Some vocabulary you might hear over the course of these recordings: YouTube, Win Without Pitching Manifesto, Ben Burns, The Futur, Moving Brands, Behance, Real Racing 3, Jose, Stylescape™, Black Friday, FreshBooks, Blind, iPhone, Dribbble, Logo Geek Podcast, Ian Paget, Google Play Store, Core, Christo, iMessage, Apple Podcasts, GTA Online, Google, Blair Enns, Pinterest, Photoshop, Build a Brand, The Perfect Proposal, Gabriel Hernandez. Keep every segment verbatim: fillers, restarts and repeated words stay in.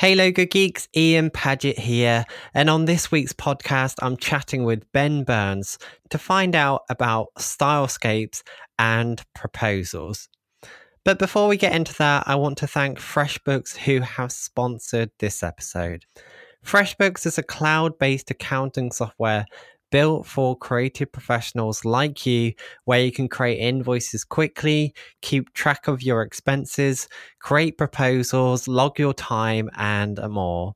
Hey Logo Geeks, Ian Paget here, and on this week's podcast I'm chatting with Ben Burns to find out about Stylescapes and proposals. But before we get into that, I want to thank FreshBooks who have sponsored this episode. FreshBooks is a cloud-based accounting software built for creative professionals like you, where you can create invoices quickly, keep track of your expenses, create proposals, log your time, and more.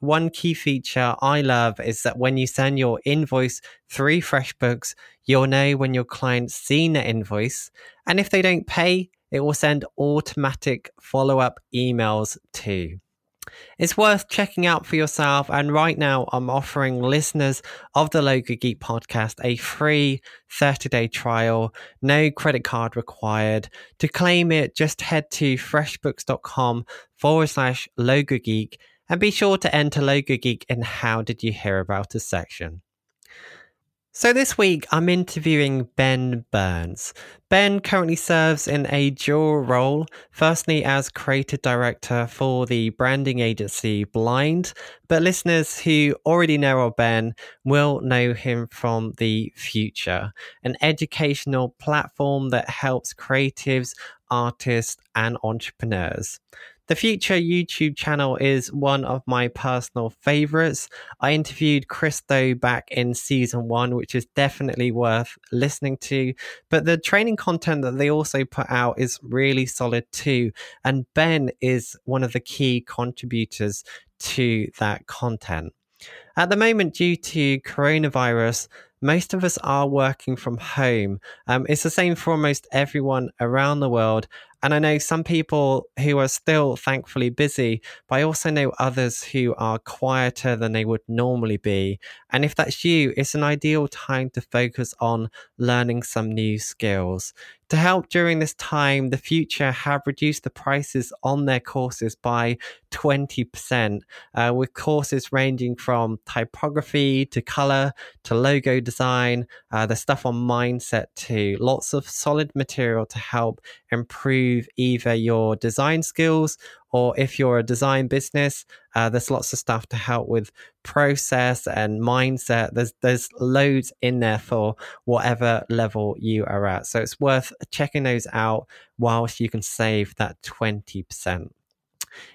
One key feature I love is that when you send your invoice through FreshBooks, you'll know when your client's seen the invoice, and if they don't pay, it will send automatic follow-up emails too. It's worth checking out for yourself, and right now I'm offering listeners of the Logo Geek podcast a free thirty-day trial, no credit card required. To claim it, just head to freshbooks.com forward slash Logo Geek and be sure to enter Logo Geek in How Did You Hear About Us section. So this week I'm interviewing Ben Burns. Ben currently serves in a dual role, firstly as creative director for the branding agency Blind, but listeners who already know of Ben will know him from The Futur, an educational platform that helps creatives, artists and entrepreneurs. The Futur YouTube channel is one of my personal favourites. I interviewed Christo back in season one, which is definitely worth listening to. But the training content that they also put out is really solid too. And Ben is one of the key contributors to that content. At the moment, due to coronavirus, most of us are working from home. Um, it's the same for almost everyone around the world. And I know some people who are still thankfully busy, but I also know others who are quieter than they would normally be. And if that's you, it's an ideal time to focus on learning some new skills. To help during this time, The Futur have reduced the prices on their courses by twenty percent, uh, with courses ranging from typography to colour to logo design, uh, the stuff on mindset too. Lots of solid material to help improve either your design skills, or if you're a design business, uh, there's lots of stuff to help with process and mindset. There's there's loads in there for whatever level you are at. So it's worth checking those out whilst you can save that twenty percent.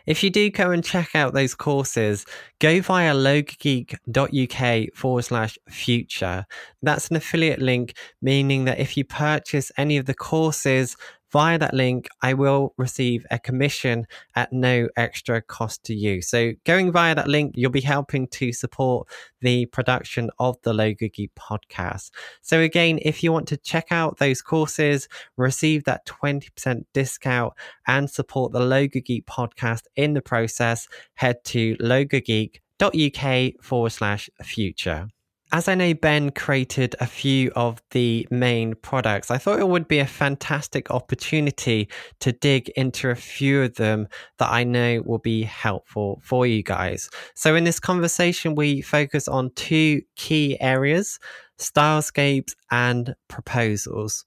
If you do go and check out those courses, go via logogeek.uk forward slash future. That's an affiliate link, meaning that if you purchase any of the courses via that link, I will receive a commission at no extra cost to you. So going via that link, you'll be helping to support the production of the Logo Geek podcast. So again, if you want to check out those courses, receive that twenty percent discount and support the Logo Geek podcast in the process, head to logogeek.uk forward slash future. As I know Ben created a few of the main products, I thought it would be a fantastic opportunity to dig into a few of them that I know will be helpful for you guys. So in this conversation, we focus on two key areas, Stylescapes and proposals.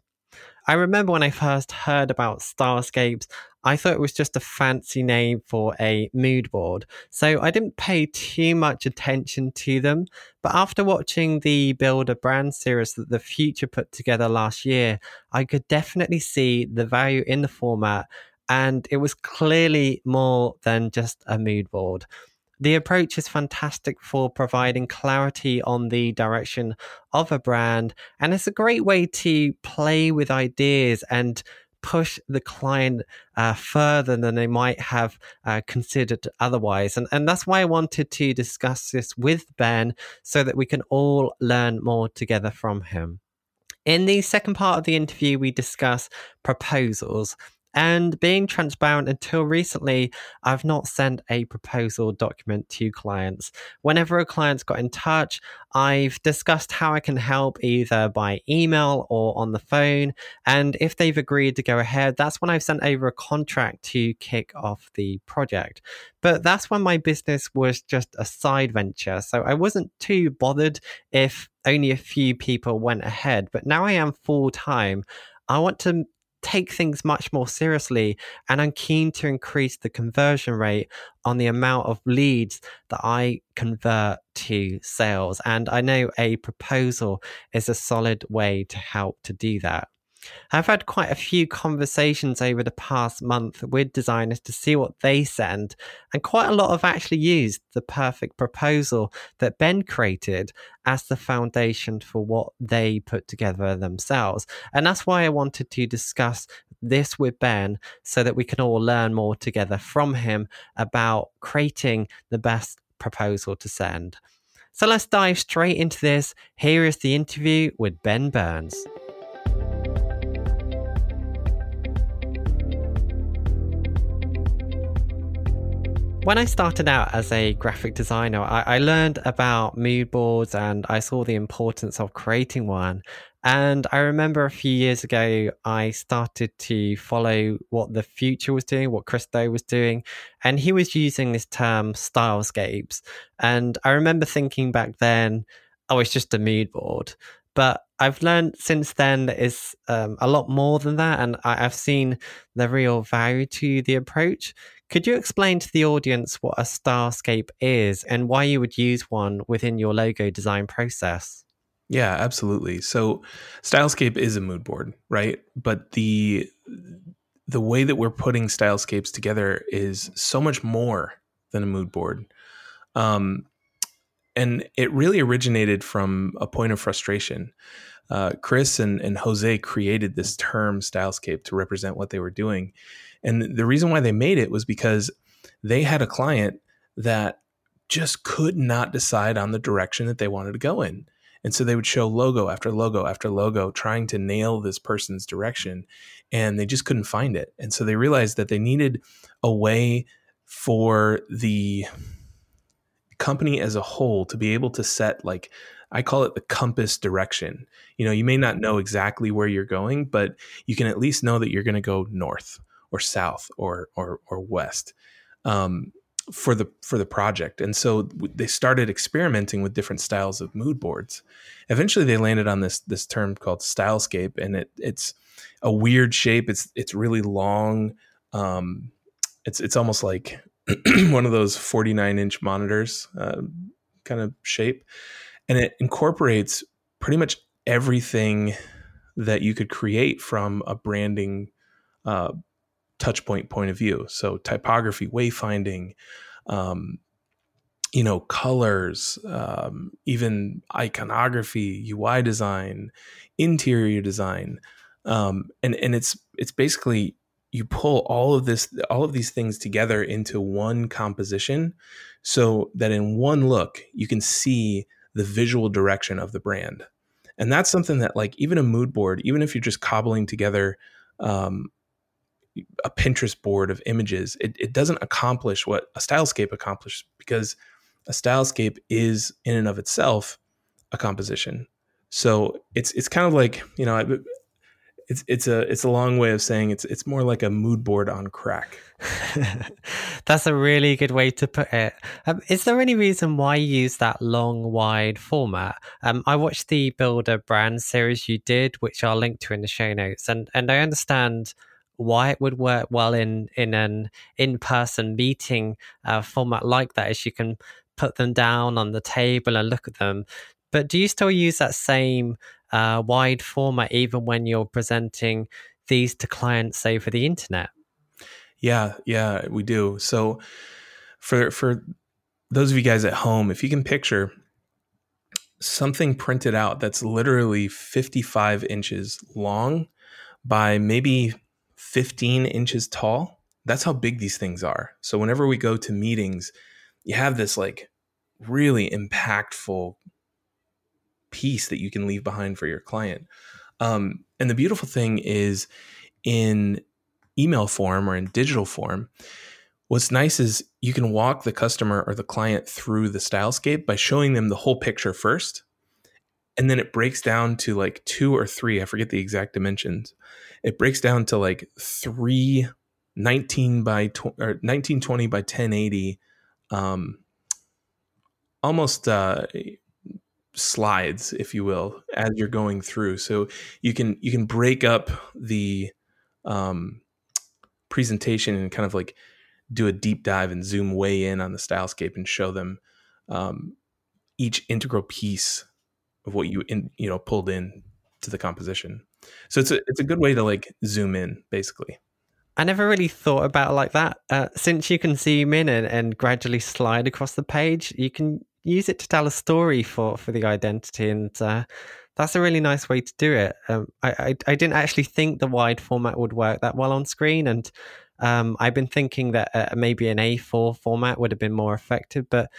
I remember when I first heard about Stylescapes, I thought it was just a fancy name for a mood board, so I didn't pay too much attention to them. But after watching the Build a Brand series that The Futur put together last year, I could definitely see the value in the format, and it was clearly more than just a mood board. The approach is fantastic for providing clarity on the direction of a brand, and it's a great way to play with ideas and push the client uh, further than they might have uh, considered otherwise. And, and that's why I wanted to discuss this with Ben, so that we can all learn more together from him. In the second part of the interview, we discuss proposals. And being transparent, until recently, I've not sent a proposal document to clients. Whenever a client's got in touch, I've discussed how I can help either by email or on the phone. And if they've agreed to go ahead, that's when I've sent over a contract to kick off the project. But that's when my business was just a side venture, so I wasn't too bothered if only a few people went ahead. But now I am full time. I want to take things much more seriously, and I'm keen to increase the conversion rate on the amount of leads that I convert to sales. And I know a proposal is a solid way to help to do that. I've had quite a few conversations over the past month with designers to see what they send, and quite a lot have actually used the perfect proposal that Ben created as the foundation for what they put together themselves. And that's why I wanted to discuss this with Ben, so that we can all learn more together from him about creating the best proposal to send. So let's dive straight into this. Here is the interview with Ben Burns. When I started out as a graphic designer, I, I learned about mood boards and I saw the importance of creating one. And I remember a few years ago, I started to follow what The Futur was doing, what Christo was doing. And he was using this term Stylescapes. And I remember thinking back then, oh, it's just a mood board. But I've learned since then that it's um, a lot more than that. And I, I've seen the real value to the approach. Could you explain to the audience what a Stylescape is and why you would use one within your logo design process? Yeah, absolutely. So Stylescape is a mood board, right? But the the way that we're putting Stylescapes together is so much more than a mood board. Um, and it really originated from a point of frustration. Uh, Chris and, and Jose created this term Stylescape to represent what they were doing. And the reason why they made it was because they had a client that just could not decide on the direction that they wanted to go in. And so they would show logo after logo after logo, trying to nail this person's direction, and they just couldn't find it. And so they realized that they needed a way for the company as a whole to be able to set, like, I call it the compass direction. You know, you may not know exactly where you're going, but you can at least know that you're going to go north or south or or or west um, for the for the project. And so w- they started experimenting with different styles of mood boards. Eventually, they landed on this this term called Stylescape, and it it's a weird shape. It's it's really long. Um, it's it's almost like one of those forty-nine inch monitors uh, kind of shape, and it incorporates pretty much everything that you could create from a branding Uh, touchpoint point of view. So typography, wayfinding, um, you know, colors, um, even iconography, U I design, interior design, um, and and it's it's basically you pull all of this, all of these things together into one composition, so that in one look you can see the visual direction of the brand. And that's something that, like, even a mood board, even if you're just cobbling together Um, a Pinterest board of images, it, it doesn't accomplish what a Stylescape accomplishes, because a Stylescape is in and of itself a composition. So it's it's kind of like, you know, it's it's a it's a long way of saying it's it's more like a mood board on crack. That's a really good way to put it. Um, is there any reason why you use that long, wide format? Um, I watched the Build a Brand series you did, which I'll link to in the show notes, and and I understand why it would work well in in an in-person meeting uh, format like that, is you can put them down on the table and look at them. But do you still use that same uh, wide format even when you're presenting these to clients over the internet? Yeah, yeah, we do. So for for those of you guys at home, if you can picture something printed out that's literally fifty-five inches long by maybe fifteen inches tall. That's how big these things are. So whenever we go to meetings, you have this, like, really impactful piece that you can leave behind for your client. Um, and the beautiful thing is, in email form or in digital form, what's nice is you can walk the customer or the client through the Stylescape by showing them the whole picture first. And then it breaks down to like two or three, I forget the exact dimensions. It breaks down to like three nineteen by twenty or nineteen twenty by ten eighty um, almost uh, slides, if you will, as you're going through. So you can you can break up the um, presentation and kind of like do a deep dive and zoom way in on the Stylescape and show them um, each integral piece of what you in, you know pulled in to the composition. So it's a it's a good way to like zoom in, basically. I never really thought about it like that. Uh, since you can zoom in and, and gradually slide across the page, you can use it to tell a story for, for the identity. And uh, that's a really nice way to do it. Um, I, I, I didn't actually think the wide format would work that well on screen. And um, I've been thinking that uh, maybe an A four format would have been more effective. But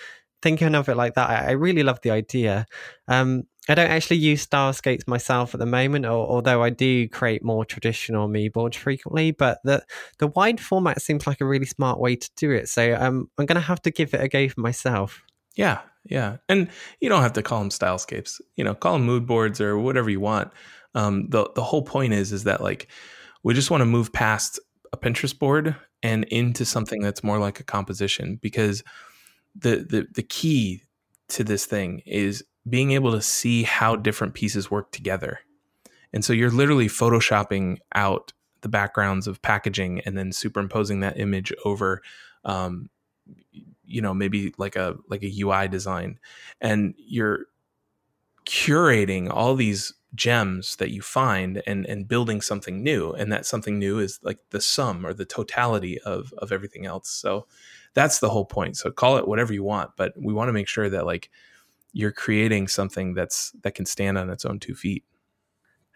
thinking of it like that, I, I really love the idea. Um, I don't actually use Stylescapes myself at the moment, or, although I do create more traditional mood boards frequently, but the, the wide format seems like a really smart way to do it. So um, I'm going to have to give it a go for myself. Yeah, yeah. And you don't have to call them Stylescapes, you know, call them mood boards or whatever you want. Um, the, the whole point is, is that like, we just want to move past a Pinterest board and into something that's more like a composition, because the the, the key to this thing is being able to see how different pieces work together. And so you're literally photoshopping out the backgrounds of packaging and then superimposing that image over, um, you know, maybe like a, like a U I design, and you're curating all these gems that you find and, and building something new. And that something new is like the sum or the totality of, of everything else. So that's the whole point. So call it whatever you want, but we want to make sure that like, you're creating something that's that can stand on its own two feet.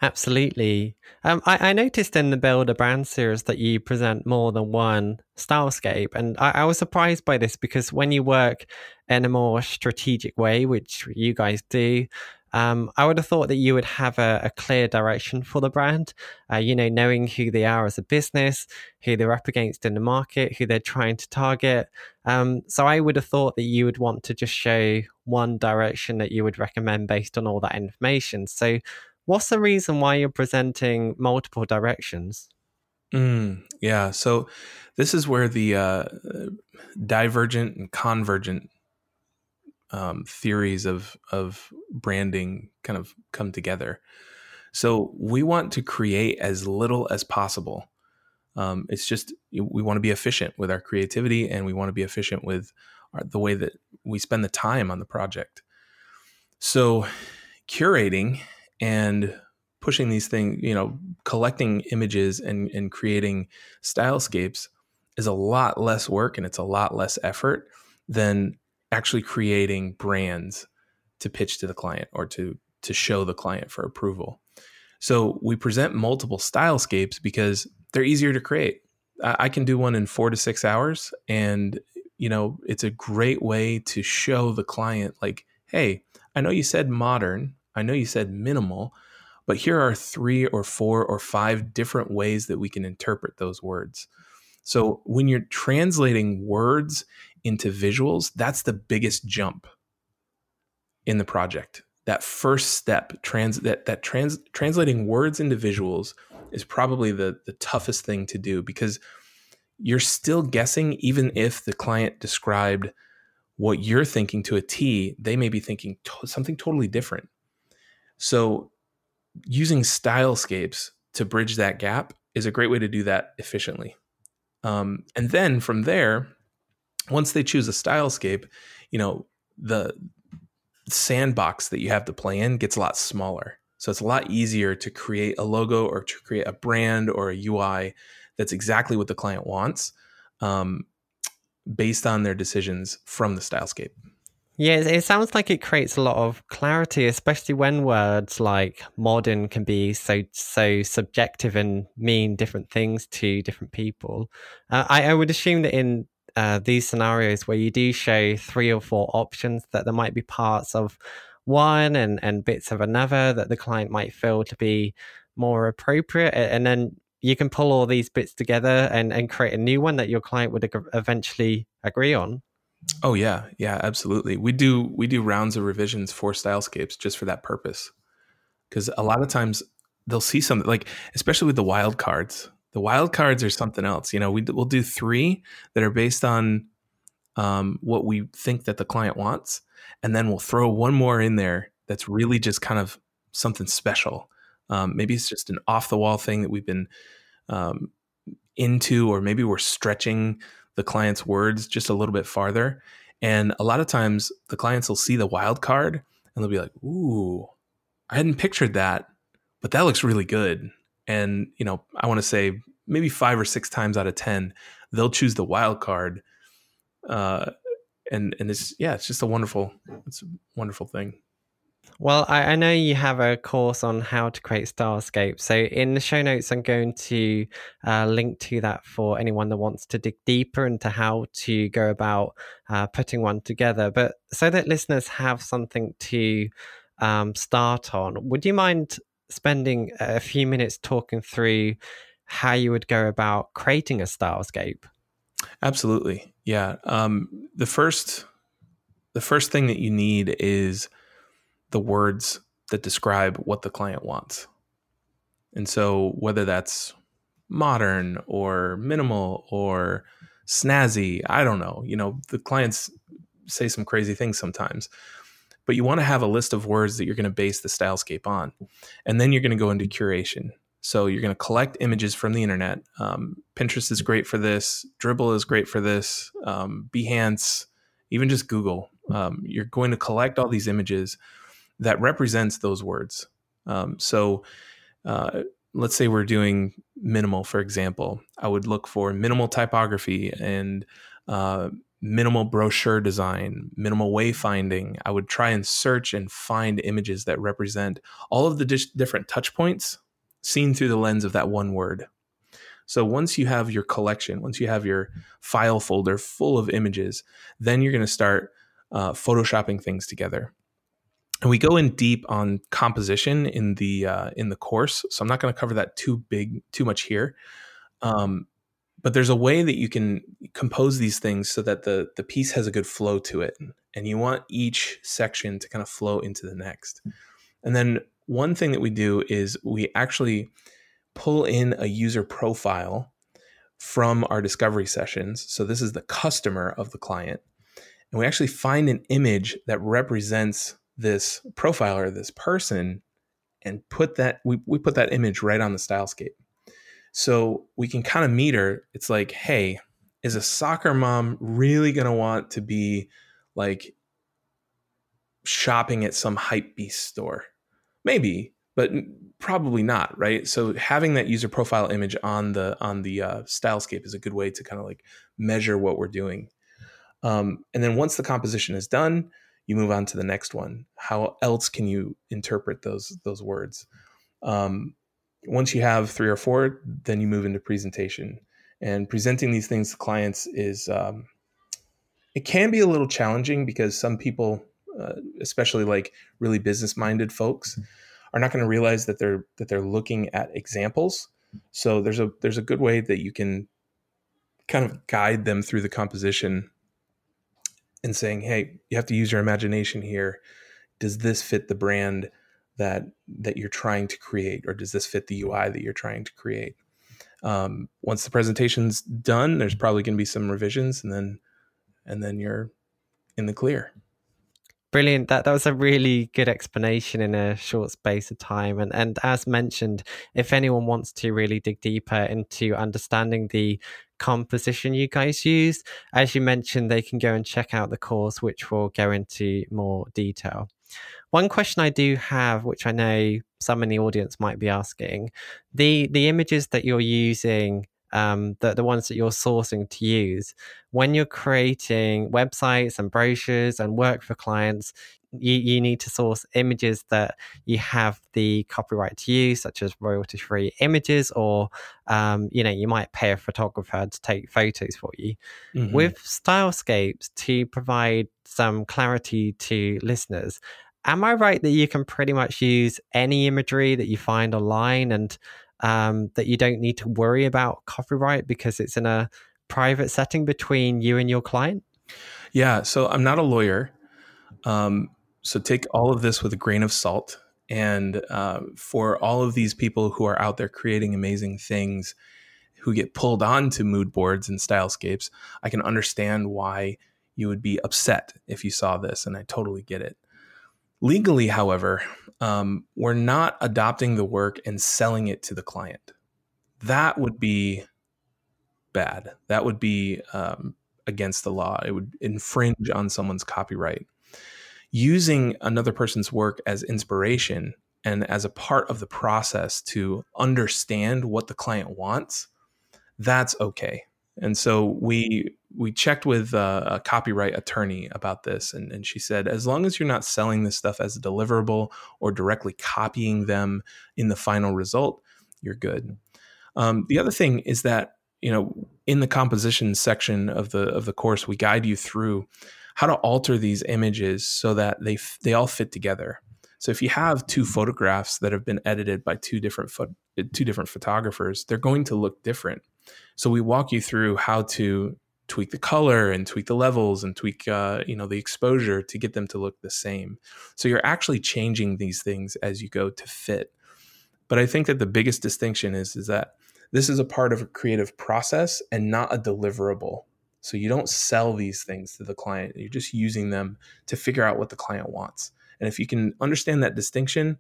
Absolutely. Um, I, I noticed in the Builder Brand series that you present more than one Stylescape. And I, I was surprised by this, because when you work in a more strategic way, which you guys do, um, I would have thought that you would have a, a clear direction for the brand, uh, you know, knowing who they are as a business, who they're up against in the market, who they're trying to target. Um, so I would have thought that you would want to just show one direction that you would recommend based on all that information. So what's the reason why you're presenting multiple directions? Mm, yeah. So this is where the uh, divergent and convergent um, theories of, of branding kind of come together. So we want to create as little as possible. Um, it's just, we want to be efficient with our creativity, and we want to be efficient with our, the way that we spend the time on the project. So curating and pushing these things, you know, collecting images and, and creating Stylescapes is a lot less work, and it's a lot less effort than actually creating brands to pitch to the client or to, to show the client for approval. So we present multiple Stylescapes because they're easier to create. I, I can do one in four to six hours. And, you know, it's a great way to show the client like, hey, I know you said modern, I know you said minimal, but here are three or four or five different ways that we can interpret those words. So when you're translating words into visuals, that's the biggest jump in the project. That first step, trans that that trans translating words into visuals is probably the, the toughest thing to do, because you're still guessing. Even if the client described what you're thinking to a T, they may be thinking to- something totally different. So using Stylescapes to bridge that gap is a great way to do that efficiently. Um, and then from there, once they choose a Stylescape, you know, the sandbox that you have to play in gets a lot smaller. So it's a lot easier to create a logo or to create a brand or a U I that's exactly what the client wants, um, based on their decisions from the Stylescape. Yeah, it sounds like it creates a lot of clarity, especially when words like modern can be so so subjective and mean different things to different people. Uh, I, I would assume that in uh, these scenarios where you do show three or four options, that there might be parts of one and, and bits of another that the client might feel to be more appropriate. And then you can pull all these bits together and, and create a new one that your client would ag- eventually agree on. Oh yeah, yeah, absolutely. We do we do rounds of revisions for Stylescapes just for that purpose, because a lot of times they'll see something like, especially with the wild cards. The wild cards are something else. You know, we we'll do three that are based on um, what we think that the client wants, and then we'll throw one more in there that's really just kind of something special. Um, maybe it's just an off the wall thing that we've been um, into, or maybe we're stretching the client's words just a little bit farther. And a lot of times the clients will see the wild card and they'll be like, ooh, I hadn't pictured that, but that looks really good. And, you know, I want to say maybe five or six times out of ten, they'll choose the wild card. Uh, and, and it's, yeah, it's just a wonderful, it's a wonderful thing. Well, I, I know you have a course on how to create Stylescape. So in the show notes, I'm going to uh, link to that for anyone that wants to dig deeper into how to go about uh, putting one together. But so that listeners have something to um, start on, would you mind spending a few minutes talking through how you would go about creating a Stylescape? Absolutely. Yeah. Um, the first, the first thing that you need is the words that describe what the client wants. And so whether that's modern or minimal or snazzy, I don't know, you know, the clients say some crazy things sometimes, but you want to have a list of words that you're going to base the Stylescape on. And then you're going to go into curation. So you're going to collect images from the internet. Um, Pinterest is great for this. Dribbble is great for this. Um, Behance, even just Google. Um, you're going to collect all these images that represents those words. Um, so uh, let's say we're doing minimal, for example. I would look for minimal typography and uh, minimal brochure design, minimal wayfinding. I would try and search and find images that represent all of the dis- different touch points seen through the lens of that one word. So once you have your collection, once you have your file folder full of images, then you're going to start uh, photoshopping things together. And we go in deep on composition in the uh, in the course, so I'm not going to cover that too big, too much here. Um, but there's a way that you can compose these things so that the the piece has a good flow to it, and you want each section to kind of flow into the next. And then one thing that we do is we actually pull in a user profile from our discovery sessions. So this is the customer of the client, and we actually find an image that represents this profile or this person, and put that we, we put that image right on the Stylescape. So we can kind of meter. It's like, hey, is a soccer mom really going to want to be like shopping at some hypebeast store? Maybe, but probably not, right? So having that user profile image on the on the uh, Stylescape is a good way to kind of like measure what we're doing. Um, and then once the composition is done, you move on to the next one. How else can you interpret those those words? Um, once you have three or four, then you move into presentation. And presenting these things to clients is, um, it can be a little challenging because some people, uh, especially like really business-minded folks, are not going to realize that they're that they're looking at examples. So there's a there's a good way that you can kind of guide them through the composition and saying, hey, you have to use your imagination here. Does this fit the brand that that you're trying to create? Or does this fit the U I that you're trying to create? Um, once the presentation's done, there's probably going to be some revisions, and then and then you're in the clear. Brilliant. That that was a really good explanation in a short space of time. And and as mentioned, if anyone wants to really dig deeper into understanding the composition you guys use, as you mentioned, they can go and check out the course, which will go into more detail. One question I do have, which I know some in the audience might be asking, the the images that you're using, um, the, the ones that you're sourcing to use, when you're creating websites and brochures and work for clients, you, you need to source images that you have the copyright to use, such as royalty-free images, or, um, you know, you might pay a photographer to take photos for you. Mm-hmm. With Stylescapes, to provide some clarity to listeners, am I right that you can pretty much use any imagery that you find online, and Um, that you don't need to worry about copyright because it's in a private setting between you and your client? Yeah, so I'm not a lawyer. Um, so take all of this with a grain of salt. And uh, for all of these people who are out there creating amazing things, who get pulled onto mood boards and Stylescapes, I can understand why you would be upset if you saw this, and I totally get it. Legally, however, um, we're not adopting the work and selling it to the client. that would be bad. That would be um, against the law. It would infringe on someone's copyright. Using another person's work as inspiration and as a part of the process to understand what the client wants, that's okay. And so we we checked with a, a copyright attorney about this, and, and she said, as long as you're not selling this stuff as a deliverable or directly copying them in the final result, you're good. Um, the other thing is that, you know, in the composition section of the of the course, we guide you through how to alter these images so that they f- they all fit together. So if you have two photographs that have been edited by two different fo- two different photographers, they're going to look different. So we walk you through how to tweak the color and tweak the levels and tweak, uh, you know, the exposure to get them to look the same. So you're actually changing these things as you go to fit. But I think that the biggest distinction is, is that this is a part of a creative process and not a deliverable. So you don't sell these things to the client. You're just using them to figure out what the client wants. And if you can understand that distinction,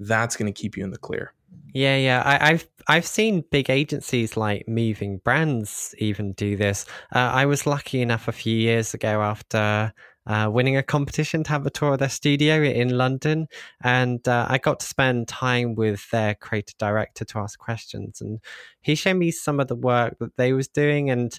that's going to keep you in the clear. Yeah, yeah. I, I've I've seen big agencies like Moving Brands even do this. Uh, I was lucky enough a few years ago after uh, winning a competition to have a tour of their studio in London. And uh, I got to spend time with their creative director to ask questions. And he showed me some of the work that they was doing. And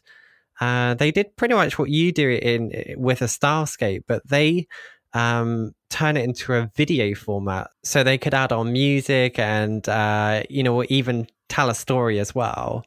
uh, they did pretty much what you do in with a Stylescape, but they... um turn it into a video format so they could add on music and uh you know, even tell a story as well.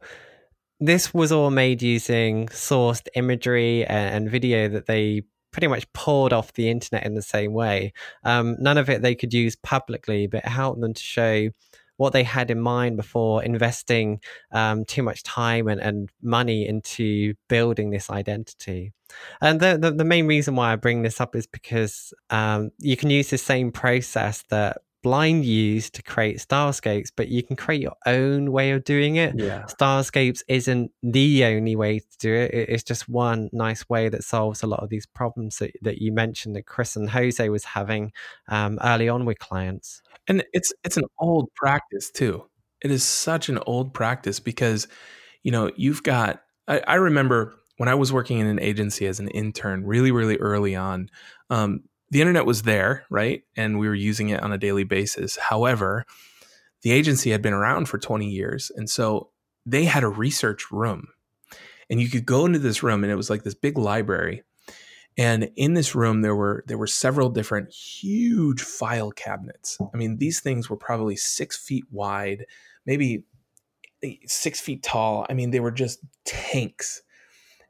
This was all made using sourced imagery and, and video that they pretty much pulled off the internet in the same way. Um none of it they could use publicly, but it helped them to show what they had in mind before investing um, too much time and, and money into building this identity. And the, the, the main reason why I bring this up is because um, you can use the same process that Blind used to create Stylescapes, but you can create your own way of doing it. Yeah. Stylescapes isn't the only way to do it. It's just one nice way that solves a lot of these problems that, that you mentioned that Chris and Jose was having um, early on with clients. And it's it's an old practice too. It is such an old practice because, you know, you've got, I, I remember when I was working in an agency as an intern really, really early on, um, the internet was there, right? And we were using it on a daily basis. However, the agency had been around for twenty years. And so they had a research room, and you could go into this room, and it was like this big library. And in this room, there were there were several different huge file cabinets. I mean, these things were probably six feet wide, maybe six feet tall. I mean, they were just tanks.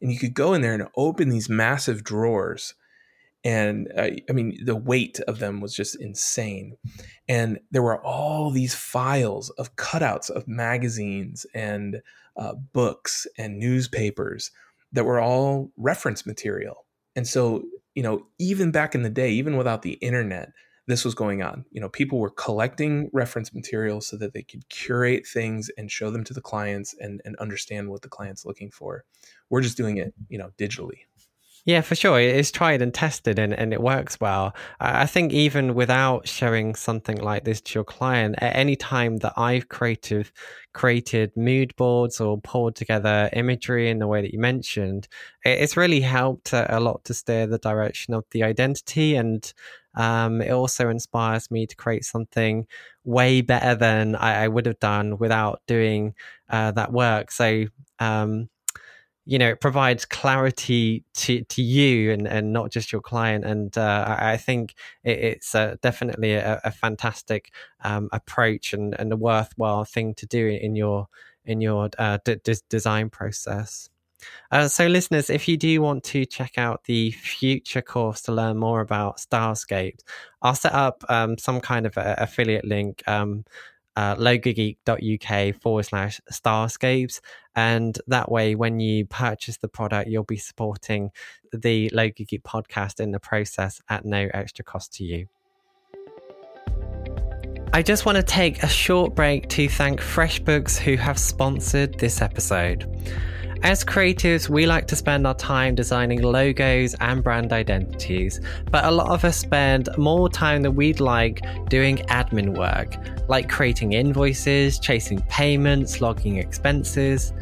And you could go in there and open these massive drawers. And uh, I mean, the weight of them was just insane. And there were all these files of cutouts of magazines and uh, books and newspapers that were all reference material. And so, you know, even back in the day, even without the internet, this was going on. You know, people were collecting reference material so that they could curate things and show them to the clients and, and understand what the client's looking for. We're just doing it, you know, digitally. Yeah, for sure. It's tried and tested, and, and it works well. I think even without showing something like this to your client, at any time that I've created, created mood boards or pulled together imagery in the way that you mentioned, it's really helped a lot to steer the direction of the identity. And um, it also inspires me to create something way better than I, I would have done without doing uh, that work. So, um you know, it provides clarity to, to you and, and not just your client. And uh, I think it, it's uh, definitely a, a fantastic um, approach and, and a worthwhile thing to do in your in your uh, d- d- design process. Uh, so listeners, if you do want to check out the future course to learn more about Stylescape, I'll set up um, some kind of a, affiliate link um Uh, logogeek.uk forward slash Stylescapes, and that way when you purchase the product you'll be supporting the Logo Geek podcast in the process at no extra cost to you. I just want to take a short break to thank FreshBooks, who have sponsored this episode. As creatives, we like to spend our time designing logos and brand identities, but a lot of us spend more time than we'd like doing admin work, like creating invoices, chasing payments, logging expenses.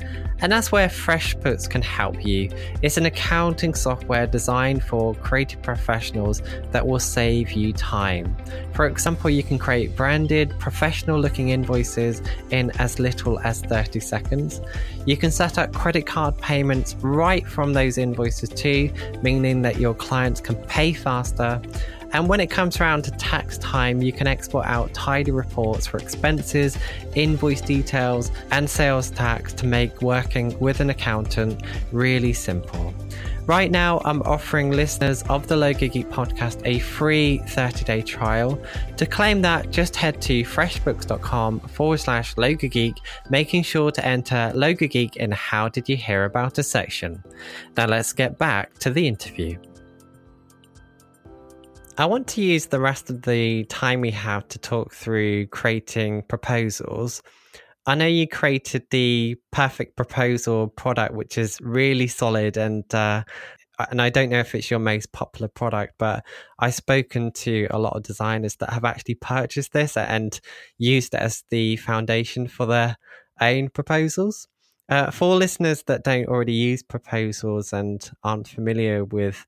And that's where FreshBooks can help you. It's an accounting software designed for creative professionals that will save you time. For example, you can create branded, professional-looking invoices in as little as thirty seconds. You can set up credit card payments right from those invoices too, meaning that your clients can pay faster. And when it comes around to tax time, you can export out tidy reports for expenses, invoice details, and sales tax to make working with an accountant really simple. Right now, I'm offering listeners of the Logo Geek podcast a free thirty-day trial. To claim that, just head to freshbooks.com forward slash Logo Geek, making sure to enter Logo Geek in How Did You Hear About Us section. Now let's get back to the interview. I want to use the rest of the time we have to talk through creating proposals. I know you created the perfect proposal product, which is really solid. And uh, and I don't know if it's your most popular product, but I've spoken to a lot of designers that have actually purchased this and used it as the foundation for their own proposals. Uh, for listeners that don't already use proposals and aren't familiar with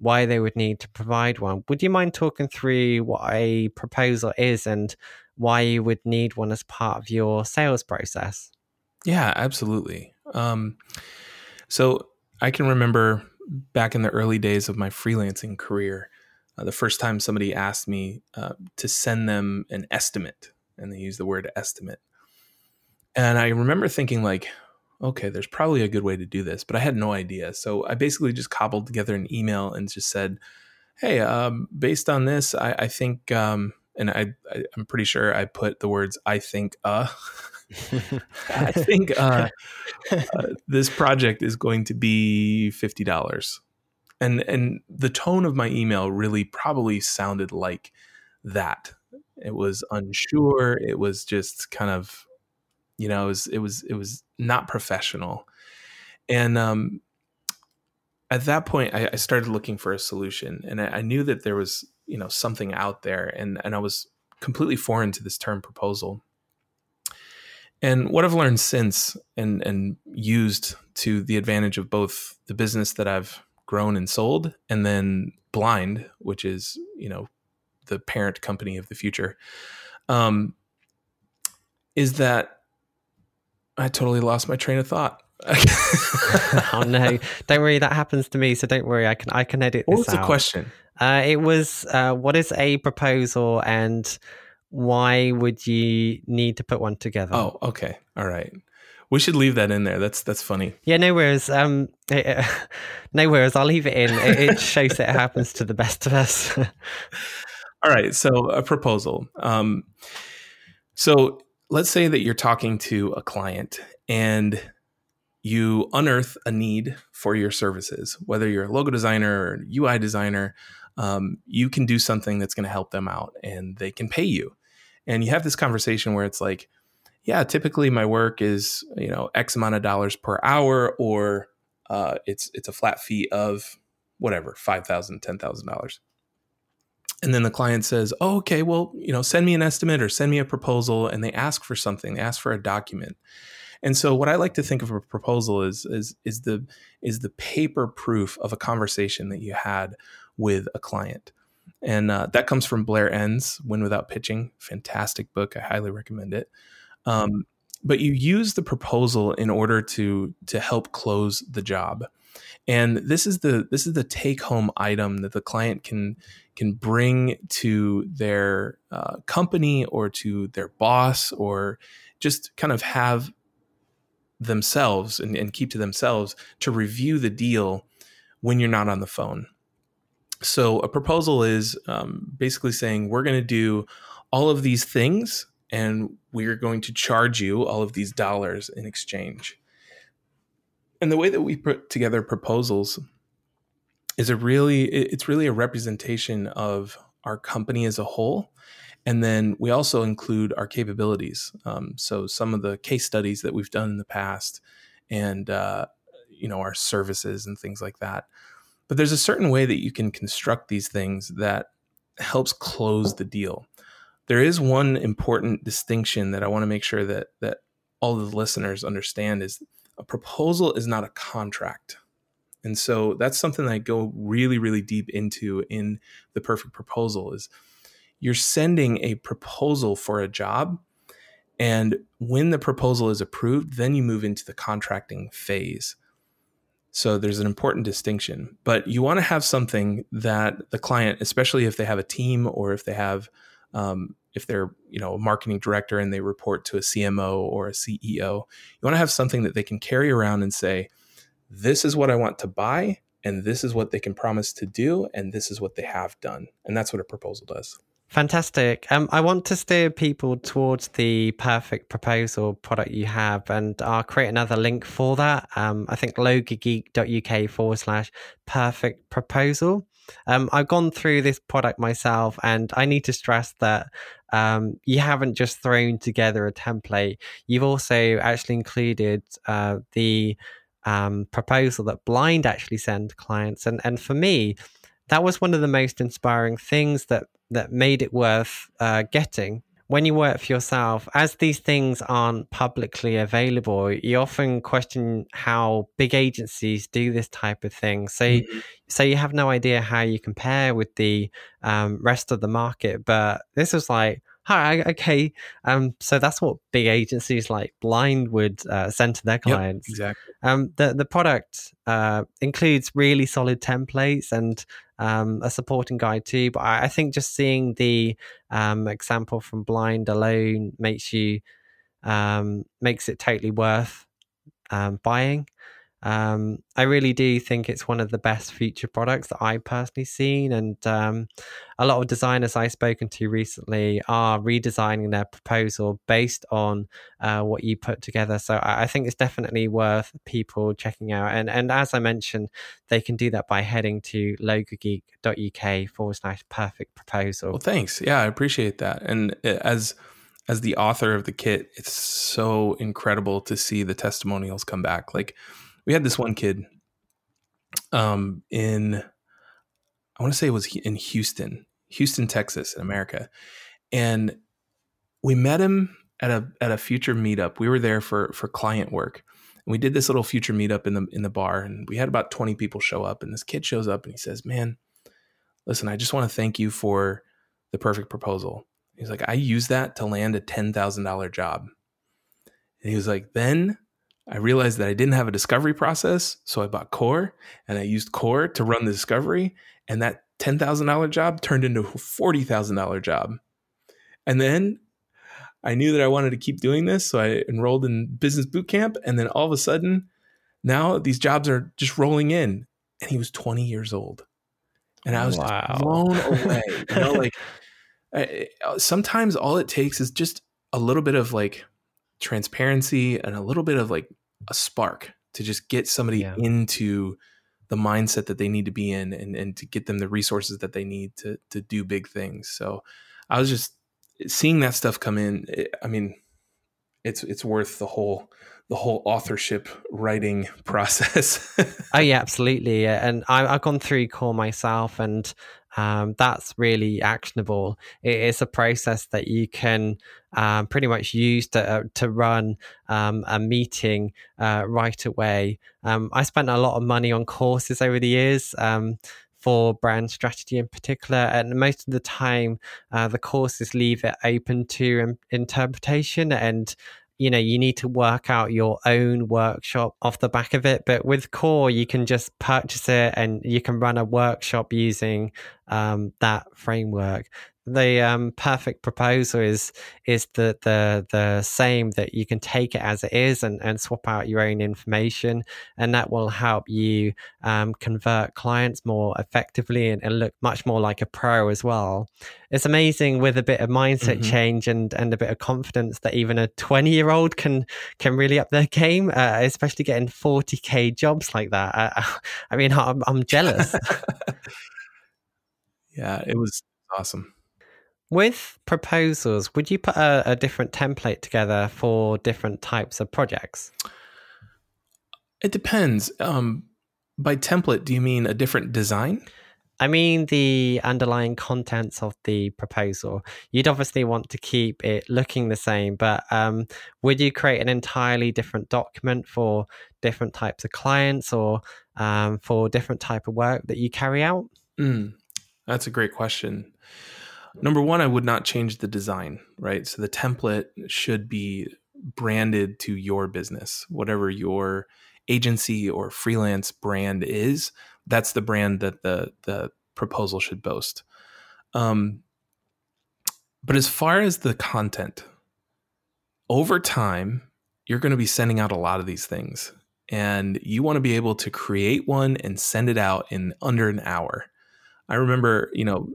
why they would need to provide one, would you mind talking through what a proposal is and why you would need one as part of your sales process? Yeah, absolutely. Um, so I can remember back in the early days of my freelancing career, uh, the first time somebody asked me uh, to send them an estimate, and they used the word estimate. And I remember thinking like, okay, there's probably a good way to do this, but I had no idea. So I basically just cobbled together an email and just said, hey, um, based on this, I, I think, um, and I, I, I'm pretty sure I put the words, I think, uh, I think uh, uh, this project is going to be fifty dollars. And, and the tone of my email really probably sounded like that. It was unsure. It was just kind of, you know, it was, it was, it was not professional. And, um, at that point I, I started looking for a solution, and I, I knew that there was, you know, something out there, and, and I was completely foreign to this term proposal. And what I've learned since and, and used to the advantage of both the business that I've grown and sold, and then Blind, which is, you know, the parent company of The Futur, um, is that I totally lost my train of thought. Oh no! Don't worry, that happens to me. So don't worry, I can I can edit this out. What was the question? Uh, it was uh, what is a proposal and why would you need to put one together? Oh, okay, all right. We should leave that in there. That's that's funny. Yeah, no worries. Um, it, uh, no worries. I'll leave it in. It, it shows that it happens to the best of us. All right. So a proposal. Um, so. Let's say that you're talking to a client and you unearth a need for your services, whether you're a logo designer or U I designer, um, you can do something that's going to help them out and they can pay you. And you have this conversation where it's like, yeah, typically my work is, you know, X amount of dollars per hour, or uh, it's it's a flat fee of whatever, five thousand dollars, ten thousand dollars. And then the client says, oh, okay, well, you know, send me an estimate or send me a proposal. And they ask for something, they ask for a document. And so what I like to think of a proposal is, is, is the, is the paper proof of a conversation that you had with a client. And uh, that comes from Blair Enns, Win Without Pitching, fantastic book. I highly recommend it. Um, but you use the proposal in order to, to help close the job. And this is the this is the take-home item that the client can can bring to their uh, company or to their boss, or just kind of have themselves and, and keep to themselves to review the deal when you're not on the phone. So a proposal is um, basically saying we're going to do all of these things and we're going to charge you all of these dollars in exchange. And the way that we put together proposals is a really, it's really a representation of our company as a whole. And then we also include our capabilities. Um, so some of the case studies that we've done in the past and, uh, you know, our services and things like that. But there's a certain way that you can construct these things that helps close the deal. There is one important distinction that I want to make sure that that all the listeners understand is a proposal is not a contract. And so that's something that I go really, really deep into in The Perfect Proposal is you're sending a proposal for a job. And when the proposal is approved, then you move into the contracting phase. So there's an important distinction, but you want to have something that the client, especially if they have a team or if they have, um, if they're, you know, a marketing director and they report to a C M O or a C E O, you want to have something that they can carry around and say, this is what I want to buy, and this is what they can promise to do, and this is what they have done. And that's what a proposal does. Fantastic. Um, I want to steer people towards the perfect proposal product you have, and I'll create another link for that. Um, I think logogeek.uk forward slash perfect proposal. Um, I've gone through this product myself, and I need to stress that um, you haven't just thrown together a template. You've also actually included uh, the um, proposal that Blind actually send clients. And, and for me, that was one of the most inspiring things that that made it worth uh, getting. When you work for yourself, as these things aren't publicly available, you often question how big agencies do this type of thing. So, mm-hmm. so you have no idea how you compare with the um, rest of the market. But this was like, hi, okay. Um, so that's what big agencies like Blind would uh, send to their clients. Yep, exactly. Um, the the product uh, includes really solid templates and Um, a supporting guide too, but I, I think just seeing the um, example from Blind alone makes you um, makes it totally worth um, buying. Um, I really do think it's one of the best future products that I've personally seen, and um, a lot of designers I've spoken to recently are redesigning their proposal based on uh, what you put together. So I, I think it's definitely worth people checking out. And and as I mentioned, they can do that by heading to logogeek.uk forward slash perfect proposal. Well, thanks. Yeah, I appreciate that. And as as the author of the kit, it's so incredible to see the testimonials come back. Like, we had this one kid um, in, I want to say it was in Houston, Houston, Texas, in America. And we met him at a at a Future meetup. We were there for for client work. And we did this little Future meetup in the in the bar. And we had about twenty people show up. And this kid shows up and he says, man, listen, I just want to thank you for The Perfect Proposal. He's like, I used that to land a ten thousand dollars job. And he was like, then I realized that I didn't have a discovery process, so I bought Core, and I used Core to run the discovery, and that ten thousand dollars job turned into a forty thousand dollars job. And then I knew that I wanted to keep doing this, so I enrolled in business bootcamp, and then all of a sudden, now these jobs are just rolling in. And he was twenty years old, and I was wow. just blown away. You know, like I, sometimes all it takes is just a little bit of like transparency and a little bit of like a spark to just get somebody yeah. into the mindset that they need to be in, and, and to get them the resources that they need to to do big things. So I was just seeing that stuff come in. It, I mean, it's it's worth the whole the whole authorship writing process. Oh yeah, absolutely. And I, I've gone through Core myself, and Um, that's really actionable. It is a process that you can um, pretty much use to uh, to run um, a meeting uh, right away. Um, I spent a lot of money on courses over the years um, for brand strategy in particular, and most of the time uh, the courses leave it open to um, interpretation, and you know, you need to work out your own workshop off the back of it. But with Core, you can just purchase it and you can run a workshop using um, that framework. The um, perfect proposal is is the, the the same, that you can take it as it is and, and swap out your own information, and that will help you um, convert clients more effectively and, and look much more like a pro as well. It's amazing with a bit of mindset mm-hmm. change and, and a bit of confidence that even a twenty year old can can really up their game, uh, especially getting forty K jobs like that. I, I mean, I'm, I'm jealous. Yeah, it was awesome. With proposals, would you put a, a different template together for different types of projects? It depends. Um, by template, do you mean a different design? I mean the underlying contents of the proposal. You'd obviously want to keep it looking the same, but um, would you create an entirely different document for different types of clients or um, for different type of work that you carry out? Mm, that's a great question. Number one, I would not change the design, right? So the template should be branded to your business, whatever your agency or freelance brand is. That's the brand that the the proposal should boast. Um, but as far as the content, over time, you're going to be sending out a lot of these things. And you want to be able to create one and send it out in under an hour. I remember, you know,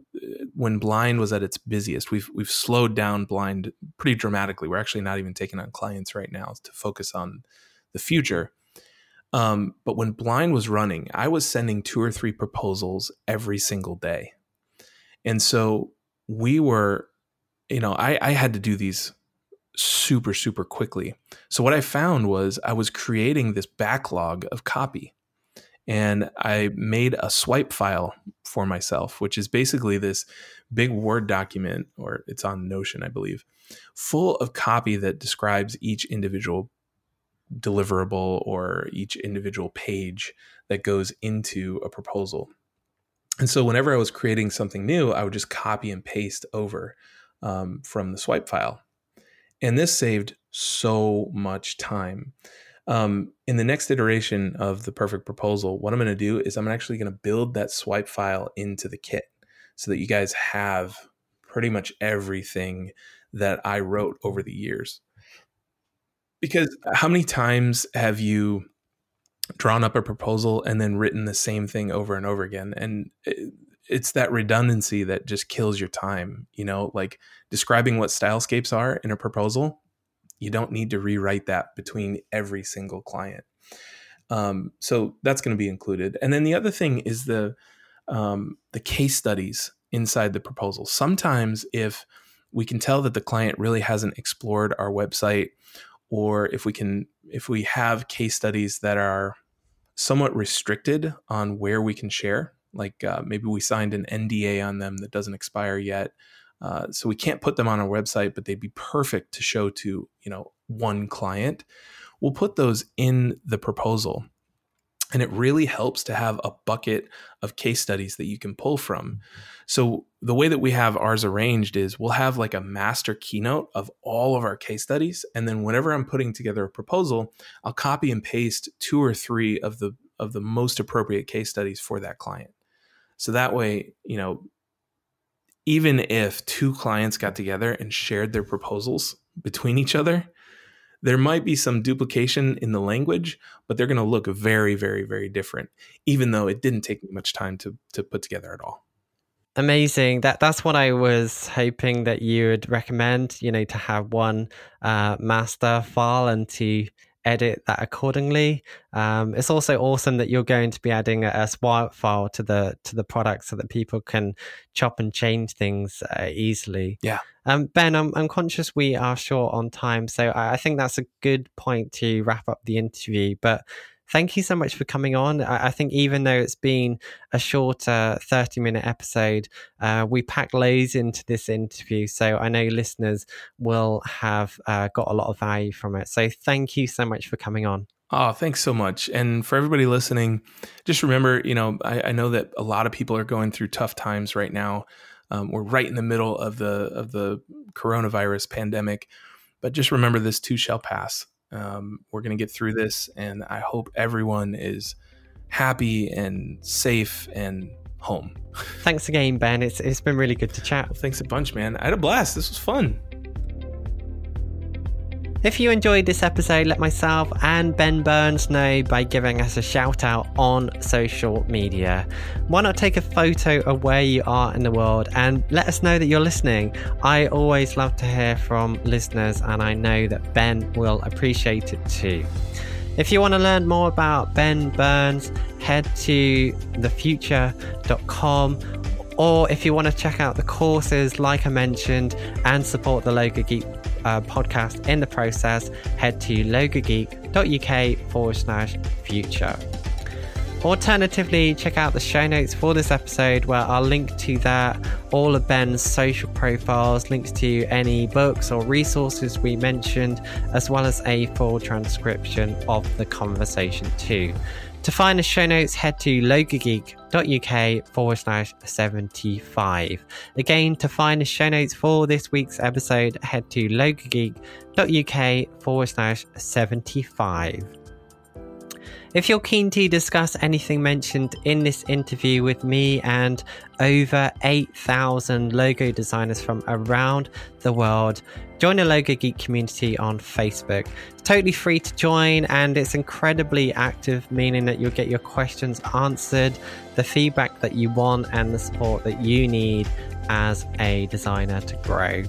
when Blind was at its busiest, we've we've slowed down Blind pretty dramatically. We're actually not even taking on clients right now to focus on the future. Um, but when Blind was running, I was sending two or three proposals every single day. And so we were, you know, I, I had to do these super, super quickly. So what I found was I was creating this backlog of copy, and I made a swipe file for myself, which is basically this big Word document, or it's on Notion, I believe, full of copy that describes each individual deliverable or each individual page that goes into a proposal. And so whenever I was creating something new, I would just copy and paste over um, from the swipe file. And this saved so much time. Um, in the next iteration of the perfect proposal, what I'm going to do is I'm actually going to build that swipe file into the kit so that you guys have pretty much everything that I wrote over the years. Because how many times have you drawn up a proposal and then written the same thing over and over again? And it's that redundancy that just kills your time. You know, like describing what stylescapes are in a proposal, you don't need to rewrite that between every single client. Um, so that's going to be included. And then the other thing is the um, the case studies inside the proposal. Sometimes if we can tell that the client really hasn't explored our website, or if we can, if we have case studies that are somewhat restricted on where we can share, like uh, maybe we signed an N D A on them that doesn't expire yet, uh, so we can't put them on our website, but they'd be perfect to show to, you know, one client. We'll put those in the proposal, and it really helps to have a bucket of case studies that you can pull from. So the way that we have ours arranged is we'll have like a master keynote of all of our case studies. And then whenever I'm putting together a proposal, I'll copy and paste two or three of the of the most appropriate case studies for that client. So that way, you know, even if two clients got together and shared their proposals between each other, there might be some duplication in the language, but they're going to look very, very, very different, even though it didn't take much time to to put together at all. Amazing. That that's what I was hoping that you would recommend, you know, to have one uh, master file and to edit that accordingly. Um, it's also awesome that you're going to be adding a, a swipe file to the to the product so that people can chop and change things uh, easily. Yeah. Um, Ben, I'm, I'm conscious we are short on time, so I, I think that's a good point to wrap up the interview. But thank you so much for coming on. I, I think even though it's been a shorter thirty minute episode, uh, we packed loads into this interview. So I know listeners will have uh, got a lot of value from it. So thank you so much for coming on. Oh, thanks so much. And for everybody listening, just remember, you know, I, I know that a lot of people are going through tough times right now. Um, we're right in the middle of the of the coronavirus pandemic. But just remember, this too shall pass. Um, we're going to get through this, and I hope everyone is happy and safe and home. Thanks again, Ben. It's It's been really good to chat. Well, thanks a bunch, man. I had a blast. This was fun. If you enjoyed this episode, let myself and Ben Burns know by giving us a shout out on social media. Why not take a photo of where you are in the world and let us know that you're listening? I always love to hear from listeners, and I know that Ben will appreciate it too. If you want to learn more about Ben Burns, head to the futur dot com. Or if you want to check out the courses, like I mentioned, and support the Logo Geek uh, podcast in the process, head to logogeek.uk forward slash future. Alternatively, check out the show notes for this episode, where I'll link to that, all of Ben's social profiles, links to any books or resources we mentioned, as well as a full transcription of the conversation too. To find the show notes, head to logogeek.uk forward slash 75. Again, to find the show notes for this week's episode, head to logogeek.uk forward slash 75. If you're keen to discuss anything mentioned in this interview with me and over eight thousand logo designers from around the world, join the Logo Geek community on Facebook. It's totally free to join and it's incredibly active, meaning that you'll get your questions answered, the feedback that you want, and the support that you need as a designer to grow.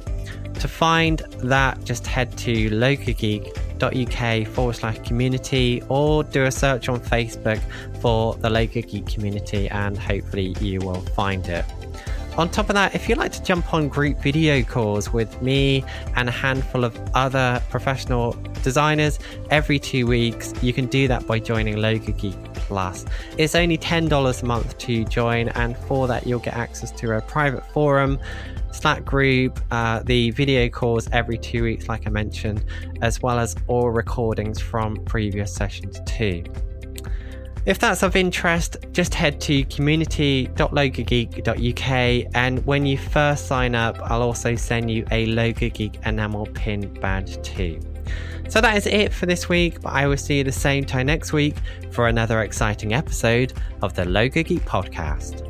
To find that, just head to logogeek.uk forward slash community or do a search on Facebook for the Logo Geek community and hopefully you will find it. On top of that, if you'd like to jump on group video calls with me and a handful of other professional designers every two weeks, you can do that by joining Logo Geek Plus. It's only ten dollars a month to join, and for that you'll get access to a private forum, Slack group, uh, the video calls every two weeks like I mentioned, as well as all recordings from previous sessions too. If that's of interest, just head to community dot logo geek dot U K, and when you first sign up, I'll also send you a Logo Geek enamel pin badge too. So that is it for this week, but I will see you the same time next week for another exciting episode of the Logo Geek Podcast.